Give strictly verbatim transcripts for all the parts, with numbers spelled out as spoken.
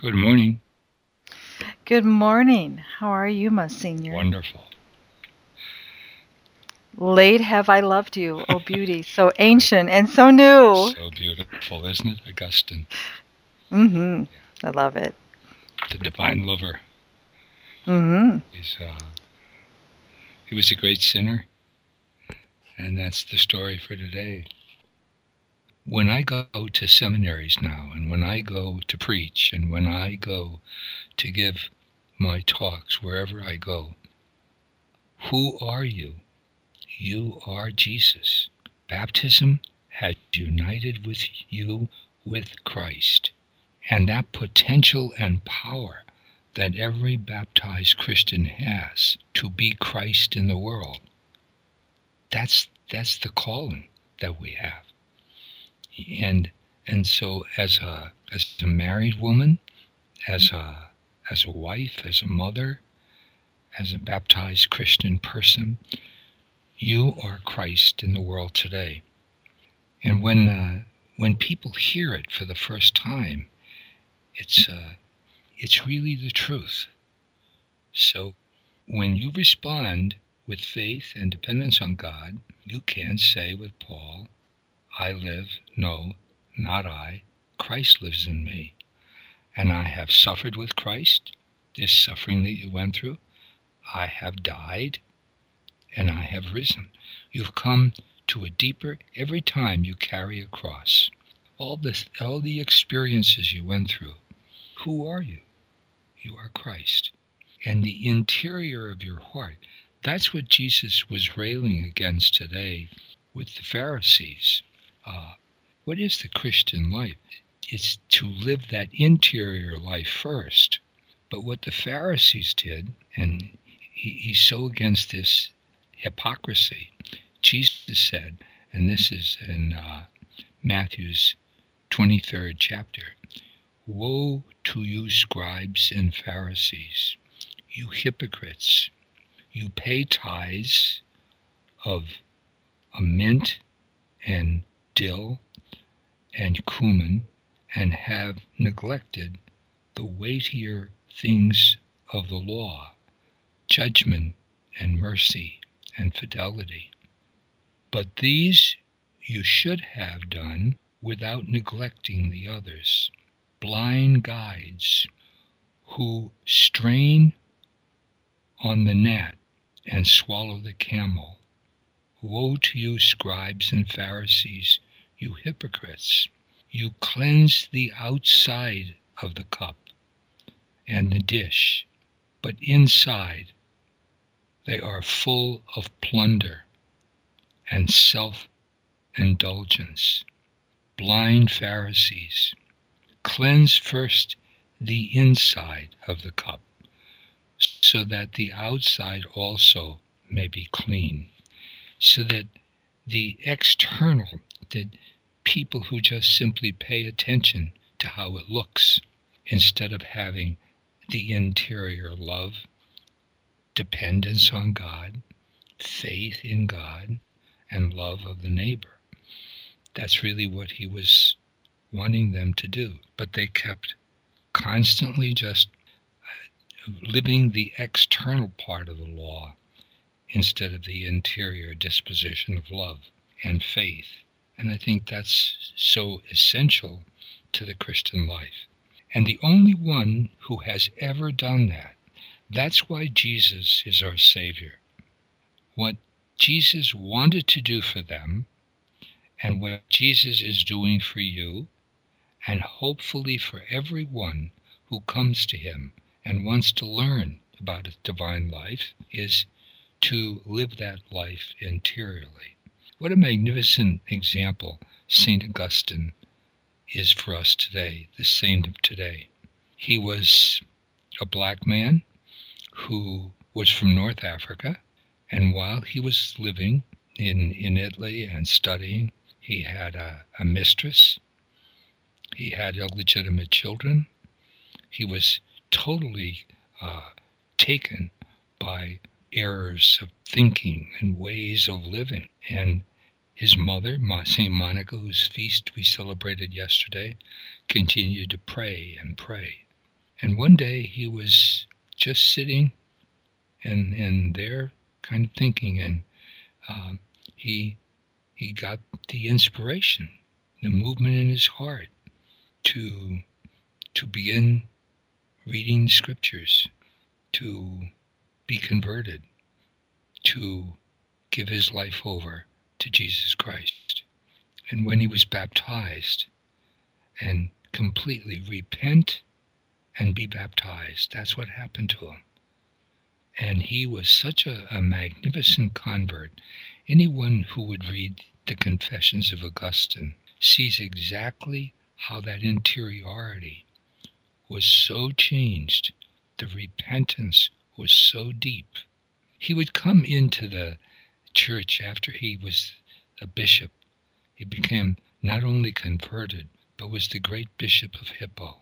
Good morning. Good morning. How are you, Monsignor? Wonderful. Late have I loved you, O beauty, so ancient and so new. So beautiful, isn't it, Augustine? Mm-hmm. Yeah. I love it. The divine lover. Mm-hmm. He's, uh, he was a great sinner, and that's the story for today. When I go to seminaries now, and when I go to preach, and when I go to give my talks, wherever I go, who are you? You are Jesus. Baptism has united with you with Christ. And that potential and power that every baptized Christian has to be Christ in the world, that's that's the calling that we have. And and so as a as a married woman, as a as a wife, as a mother, as a baptized Christian person, you are Christ in the world today. And when uh, when people hear it for the first time, it's uh, it's really the truth. So when you respond with faith and dependence on God, you can say with Paul, I live, no, not I, Christ lives in me. And I have suffered with Christ, this suffering that you went through. I have died, and I have risen. You've come to a deeper, every time you carry a cross. All the, all the experiences you went through, who are you? You are Christ. And the interior of your heart, that's what Jesus was railing against today with the Pharisees. Uh, what is the Christian life? It's to live that interior life first. But what the Pharisees did, and he, he's so against this hypocrisy, Jesus said, and this is in uh, Matthew's twenty-third chapter, woe to you, scribes and Pharisees, you hypocrites! You pay tithes of a mint and dill and cumin, and have neglected the weightier things of the law, judgment and mercy and fidelity. But these you should have done without neglecting the others. Blind guides who strain on the gnat and swallow the camel. Woe to you, scribes and Pharisees, you hypocrites! You cleanse the outside of the cup and the dish, but inside they are full of plunder and self-indulgence. Blind Pharisees, cleanse first the inside of the cup, so that the outside also may be clean. So that the external, that people who just simply pay attention to how it looks, instead of having the interior love, dependence on God, faith in God, and love of the neighbor. That's really what he was wanting them to do. But they kept constantly just living the external part of the law, instead of the interior disposition of love and faith. And I think that's so essential to the Christian life. And the only one who has ever done that, that's why Jesus is our Savior. What Jesus wanted to do for them, and what Jesus is doing for you, and hopefully for everyone who comes to him and wants to learn about his divine life, is to live that life interiorly. What a magnificent example Saint Augustine is for us today, the saint of today. He was a black man who was from North Africa, and while he was living in, in Italy and studying, he had a, a mistress, he had illegitimate children, he was totally uh, taken by errors of thinking and ways of living. And his mother, Saint Monica, whose feast we celebrated yesterday, continued to pray and pray And one day he was just sitting and and there kind of thinking, and um, he he got the inspiration, the movement in his heart to to begin reading scriptures, to be converted, to give his life over to Jesus Christ. And when he was baptized, and completely repent and be baptized, that's what happened to him. And he was such a, a magnificent convert. Anyone who would read the Confessions of Augustine sees exactly how that interiority was so changed. The repentance was so deep. He would come into the church after he was a bishop. He became not only converted, but was the great bishop of Hippo.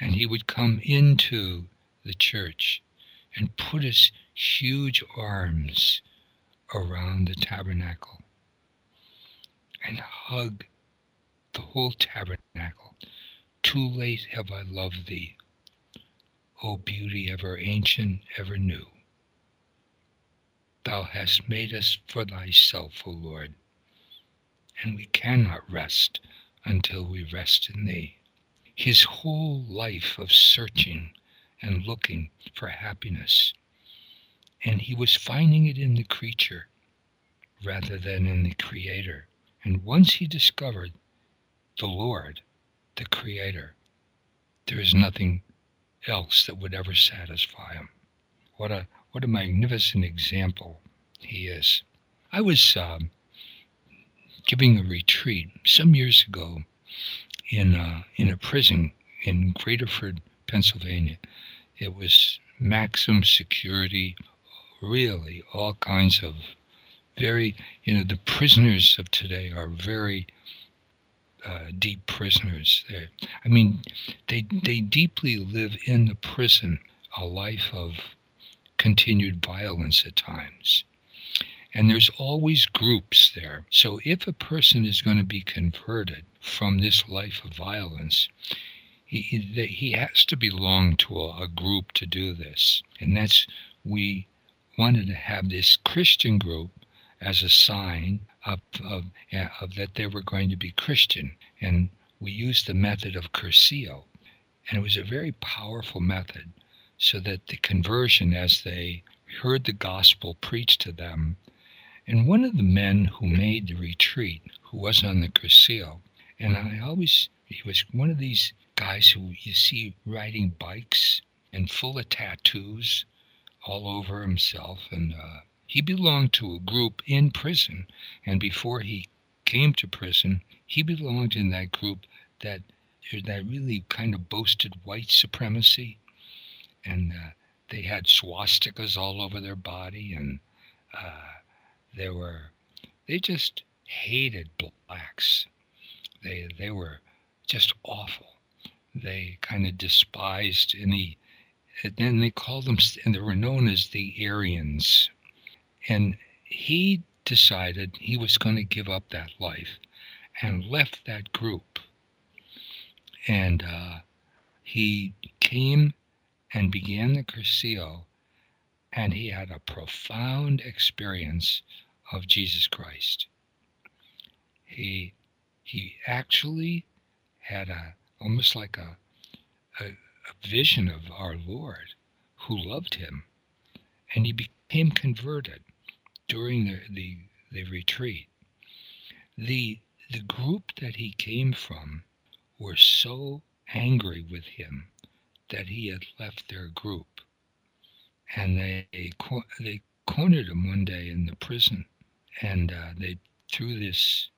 And he would come into the church and put his huge arms around the tabernacle and hug the whole tabernacle. Too late have I loved thee, O beauty ever ancient, ever new. Thou hast made us for thyself, O Lord, and we cannot rest until we rest in thee. His whole life of searching and looking for happiness, and he was finding it in the creature rather than in the Creator. And once he discovered the Lord, the Creator, there is nothing else that would ever satisfy him. What a what a magnificent example he is. I was um, giving a retreat some years ago in a, in a prison in Graterford, Pennsylvania. It was maximum security, really all kinds of very, you know, the prisoners of today are very uh, deep prisoners. They're, I mean, they they deeply live in the prison a life of continued violence at times. And there's always groups there. So if a person is going to be converted from this life of violence, He, he has to belong to a, a group to do this. And that's, we wanted to have this Christian group as a sign of, of, of that they were going to be Christian. And we used the method of Cursillo. And it was a very powerful method, so that the conversion, as they heard the gospel preached to them. And one of the men who made the retreat, who was on the Cursillo, and I always, he was one of these guys who you see riding bikes and full of tattoos all over himself. And uh, he belonged to a group in prison. And before he came to prison, he belonged in that group that that really kind of boasted white supremacy. And uh, they had swastikas all over their body. And uh, they were, they just hated blacks. They, they were just awful. They kind of despised any, and then they called them, and they were known as the Aryans. And he decided he was going to give up that life and left that group. And uh, he came and began the Cursillo, and he had a profound experience of Jesus Christ. He, he actually had a, almost like a, a a vision of our Lord who loved him. And he became converted during the, the, the retreat. The, the group that he came from were so angry with him that he had left their group. And they, they cornered him one day in the prison, and uh, they threw this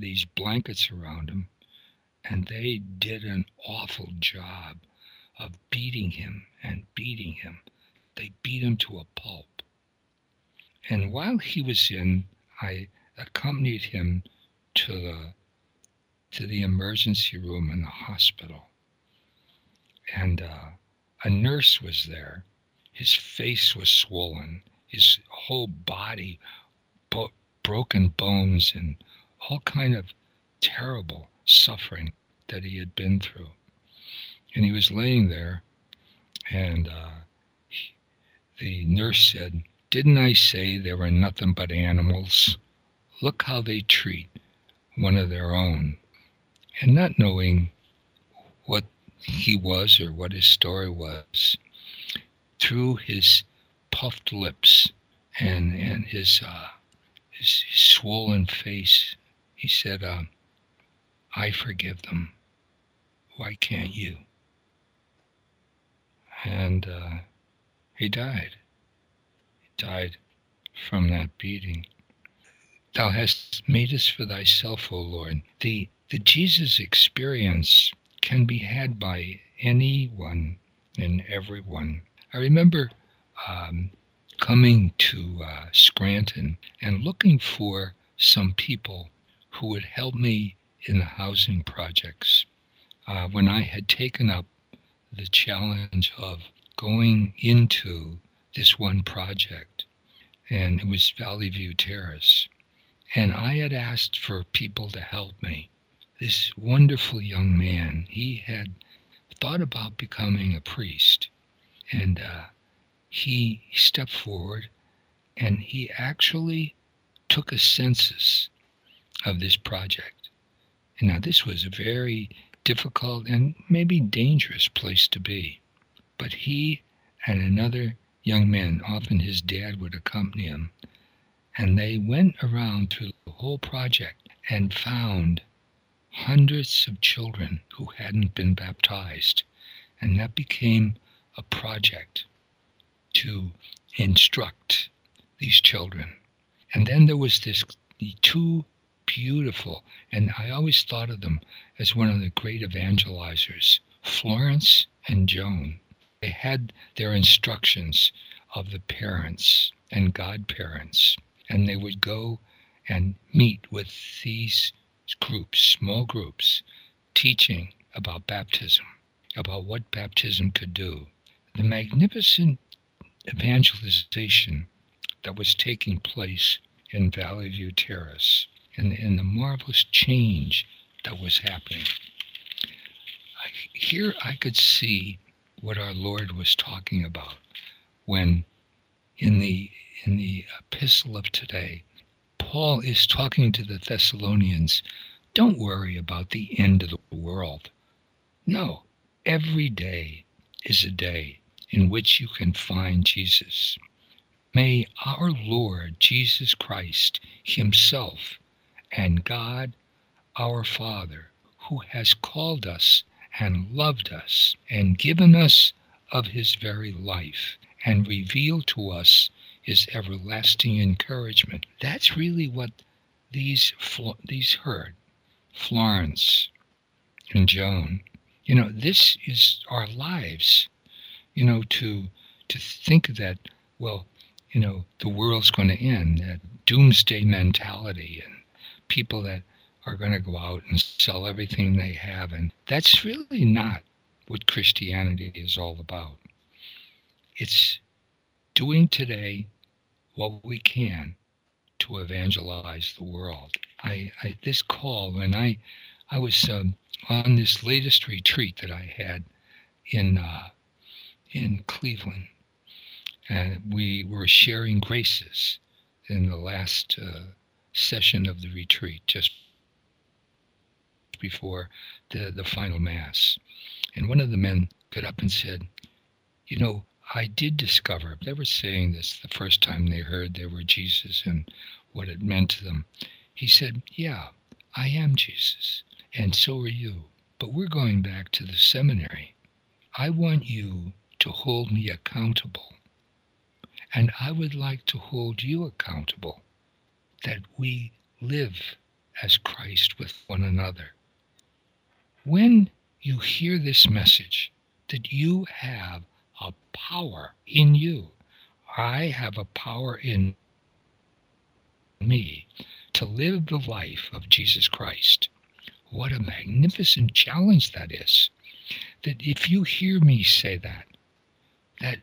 these blankets around him. And they did an awful job of beating him and beating him. They beat him to a pulp. And while he was in, I accompanied him to the, to the emergency room in the hospital. And uh, a nurse was there. His face was swollen. His whole body, bo- broken bones and all kind of terrible suffering that he had been through. and he was laying there, and uh, he, the nurse said, "Didn't I say they were nothing but animals? Look how they treat one of their own." And not knowing what he was or what his story was, through his puffed lips and, and his, uh, his swollen face, he said, uh, "I forgive them. Why can't you?" And uh, he died. He died from that beating. "Thou hast made us for thyself, O Lord." The, the Jesus experience can be had by anyone and everyone. I remember um, coming to uh, Scranton and looking for some people who would help me in the housing projects. Uh, when I had taken up the challenge of going into this one project, and it was Valley View Terrace, and I had asked for people to help me. This wonderful young man, he had thought about becoming a priest, and uh, he stepped forward, and he actually took a census of this project. And now this was a very difficult and maybe dangerous place to be. But he and another young man, often his dad would accompany him, and they went around through the whole project and found hundreds of children who hadn't been baptized. And that became a project to instruct these children. And then there was this, the two beautiful, and I always thought of them as one of the great evangelizers, Florence and Joan. They had their instructions of the parents and godparents, and they would go and meet with these groups, small groups, teaching about baptism, about what baptism could do. The magnificent evangelization that was taking place in Valley View Terrace, and, and the marvelous change that was happening. I, here I could see what our Lord was talking about when in the, in the epistle of today, Paul is talking to the Thessalonians, don't worry about the end of the world. No, every day is a day in which you can find Jesus. May our Lord Jesus Christ himself and God, our Father, who has called us and loved us and given us of his very life and revealed to us his everlasting encouragement. That's really what these these heard, Florence and Joan. You know, this is our lives. You know, to to think that, well, you know, the world's going to end, that doomsday mentality, and people that are going to go out and sell everything they have. And that's really not what Christianity is all about. It's doing today what we can to evangelize the world. I, I this call, and I, I was um, on this latest retreat that I had in uh, in Cleveland, and we were sharing graces in the last Uh, session of the retreat, just before the, the final Mass. And one of the men got up and said, you know, I did discover, they were saying this the first time they heard they were Jesus and what it meant to them. He said, yeah, I am Jesus, and so are you, but we're going back to the seminary. I want you to hold me accountable, and I would like to hold you accountable, that we live as Christ with one another. When you hear this message, that you have a power in you, I have a power in me to live the life of Jesus Christ. What a magnificent challenge that is. That if you hear me say that, that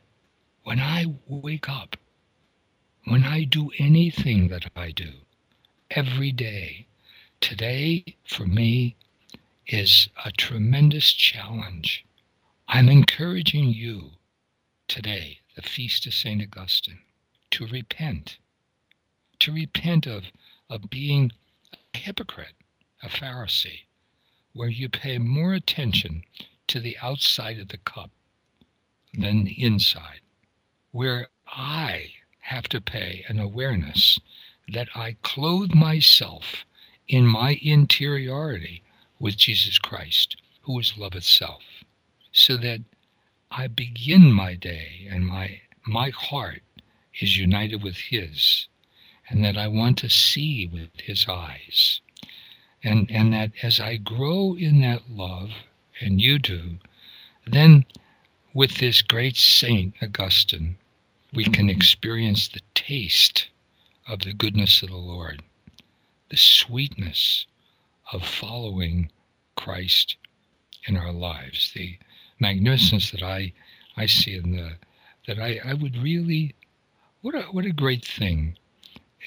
when I wake up, when I do anything that I do, every day, today for me is a tremendous challenge I'm encouraging you today, the Feast of Saint Augustine, to repent, to repent of, of being a hypocrite, a Pharisee, where you pay more attention to the outside of the cup than the inside, where I have to pay an awareness that I clothe myself in my interiority with Jesus Christ, who is love itself, so that I begin my day and my my heart is united with his, and that I want to see with his eyes. And, and that as I grow in that love, and you do, then with this great Saint Augustine, we can experience the taste of the goodness of the Lord, the sweetness of following Christ in our lives, the magnificence that I, I see in the, that I, I would really, what a, what a great thing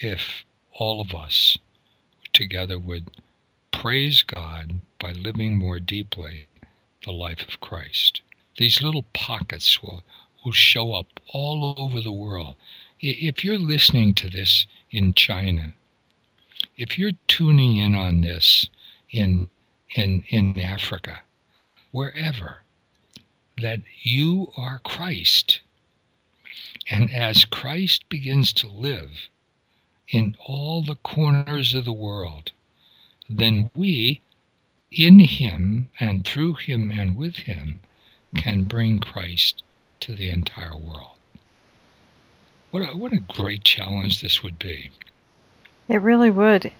if all of us together would praise God by living more deeply the life of Christ. These little pockets will, will show up all over the world. If you're listening to this in China, if you're tuning in on this in in in Africa, wherever, that you are Christ. And as Christ begins to live in all the corners of the world, then we, in him and through him and with him, can bring Christ to the entire world. What a, what a great challenge this would be. It really would.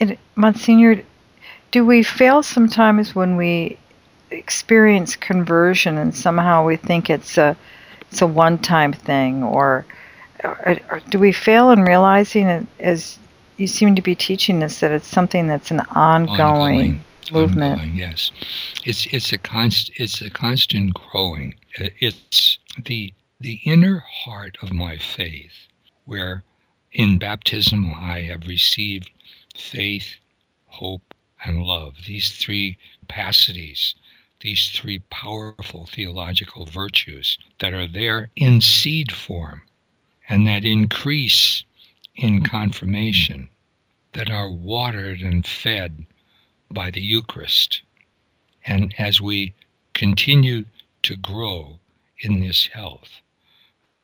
And Monsignor, do we fail sometimes when we experience conversion and somehow we think it's a it's a one-time thing, or, or, or do we fail in realizing it, as you seem to be teaching us, that it's something that's an ongoing, ongoing movement? Ongoing, yes, it's it's a const it's a constant growing. It's the the inner heart of my faith, where in baptism I have received faith, hope, and love. These three capacities, these three powerful theological virtues that are there in seed form, and that increase in confirmation, that are watered and fed by the Eucharist. And as we continue to grow in this health,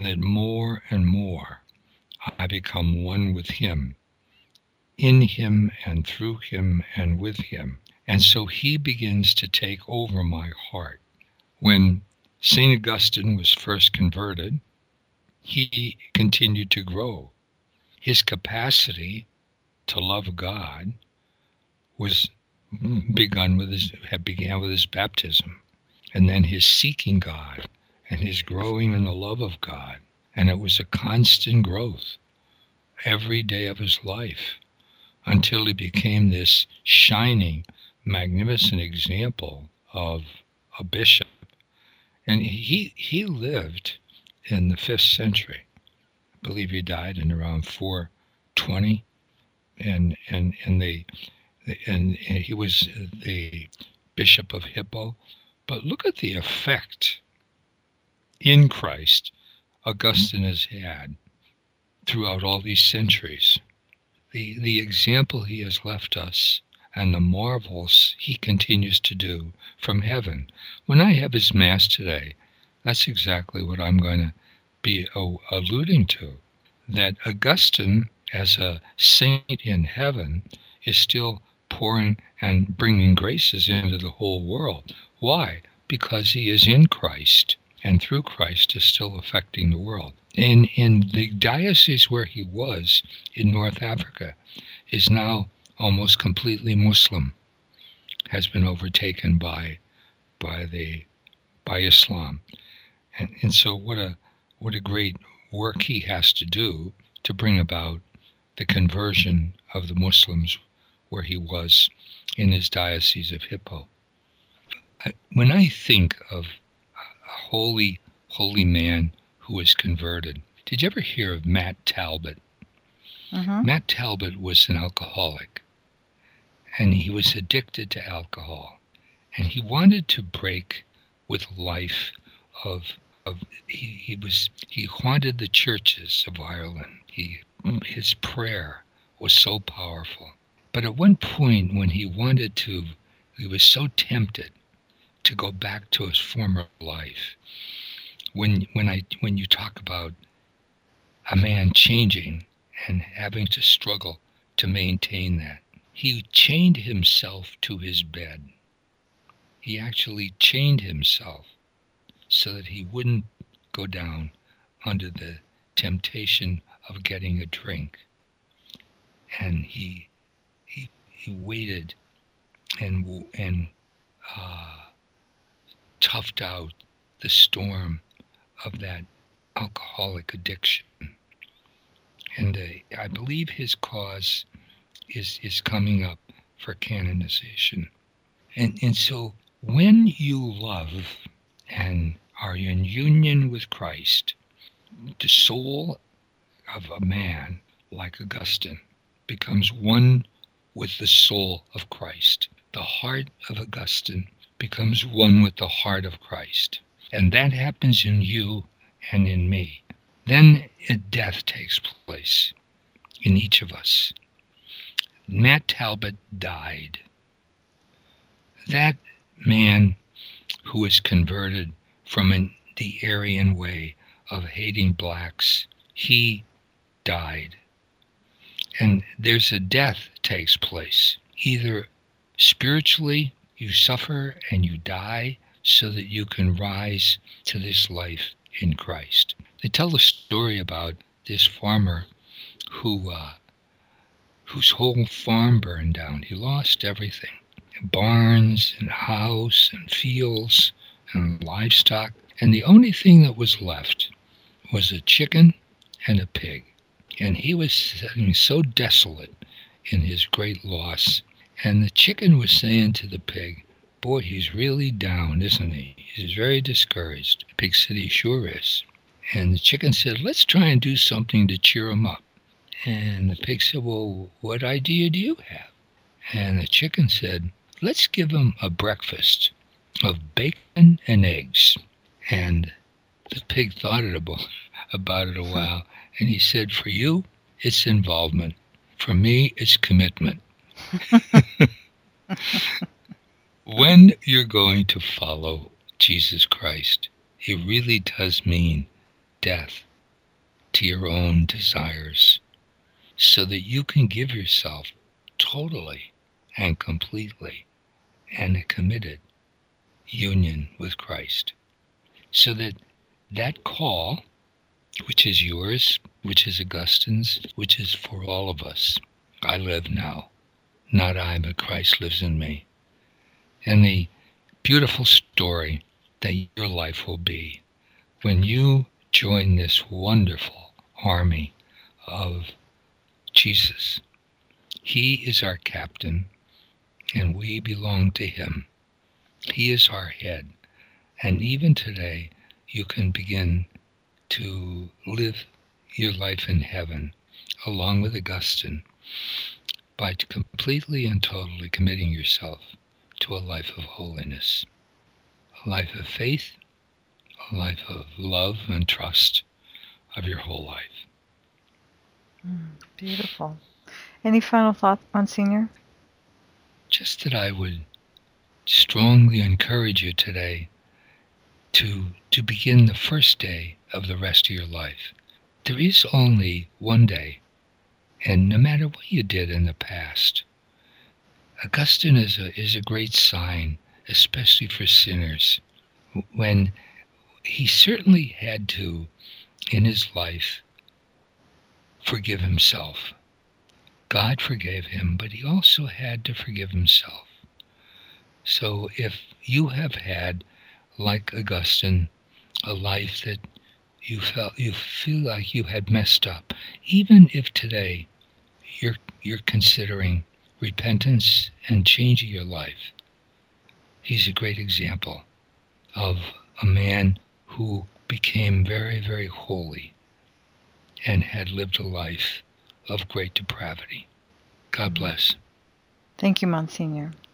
that more and more I become one with him, in him and through him and with him. And so he begins to take over my heart. When Saint Augustine was first converted, he continued to grow. His capacity to love God was begun with his began with his baptism, and then his seeking God and his growing in the love of God. And it was a constant growth every day of his life until he became this shining, magnificent example of a bishop. And he he lived in the fifth century. I believe he died in around four twenty, and and and the and he was the bishop of Hippo. But look at the effect in Christ Augustine has had throughout all these centuries, the the example he has left us, and the marvels he continues to do from heaven. When I have his Mass today, that's exactly what I'm going to be o- alluding to, that Augustine, as a saint in heaven, is still pouring and bringing graces into the whole world. Why? Because he is in Christ, and through Christ is still affecting the world. In, in the diocese where he was in North Africa is now almost completely Muslim, has been overtaken by by the by Islam. And and so what a what a great work he has to do to bring about the conversion of the Muslims where he was in his diocese of Hippo. When I think of a holy, holy man who was converted, did you ever hear of Matt Talbot? Uh-huh. Matt Talbot was an alcoholic. And he was addicted to alcohol, and he wanted to break with life of of he, he was he haunted the churches of Ireland. He his prayer was so powerful. But at one point when he wanted to, he was so tempted to go back to his former life. When when I when you talk about a man changing and having to struggle to maintain that, he chained himself to his bed. He actually chained himself so that he wouldn't go down under the temptation of getting a drink. And he he he waited and and uh, toughed out the storm of that alcoholic addiction. And uh, I believe his cause is is coming up for canonization. And and so when you love and are in union with Christ, the soul of a man like Augustine becomes one with the soul of Christ. The heart of Augustine becomes one with the heart of Christ. And that happens in you and in me. Then death takes place in each of us. Matt Talbot died. That man who was converted from an, the Aryan way of hating blacks, he died. And there's a death takes place. Either spiritually you suffer and you die so that you can rise to this life in Christ. They tell a story about this farmer who uh, whose whole farm burned down. He lost everything. Barns and house and fields and livestock. And the only thing that was left was a chicken and a pig. And he was sitting so desolate in his great loss. And the chicken was saying to the pig, "Boy, he's really down, isn't he? He's very discouraged." The pig said, "He sure is." And the chicken said, "Let's try and do something to cheer him up." And the pig said, "Well, what idea do you have?" And the chicken said, "Let's give him a breakfast of bacon and eggs." And the pig thought about it a while, and he said, "For you, it's involvement. For me, it's commitment." When you're going to follow Jesus Christ, it really does mean death to your own desires so that you can give yourself totally and completely and a committed union with Christ. So that that call, which is yours, which is Augustine's, which is for all of us, I live now, not I, but Christ lives in me. And the beautiful story that your life will be when you join this wonderful army of Jesus. He is our captain, and we belong to him. He is our head. And even today, you can begin to live your life in heaven, along with Augustine, by completely and totally committing yourself to a life of holiness, a life of faith, a life of love and trust of your whole life. Mm, beautiful. Any final thoughts, Monsignor? Just that I would strongly encourage you today to to begin the first day of the rest of your life. There is only one day, and no matter what you did in the past, Augustine is a, is a great sign, especially for sinners, when he certainly had to, in his life, forgive himself. God forgave him, but he also had to forgive himself. So if you have had, like Augustine, a life that you felt you feel like you had messed up, even if today you're you're considering repentance and changing your life, he's a great example of a man who became very, very holy and had lived a life of great depravity. God bless. Thank you, Monsignor.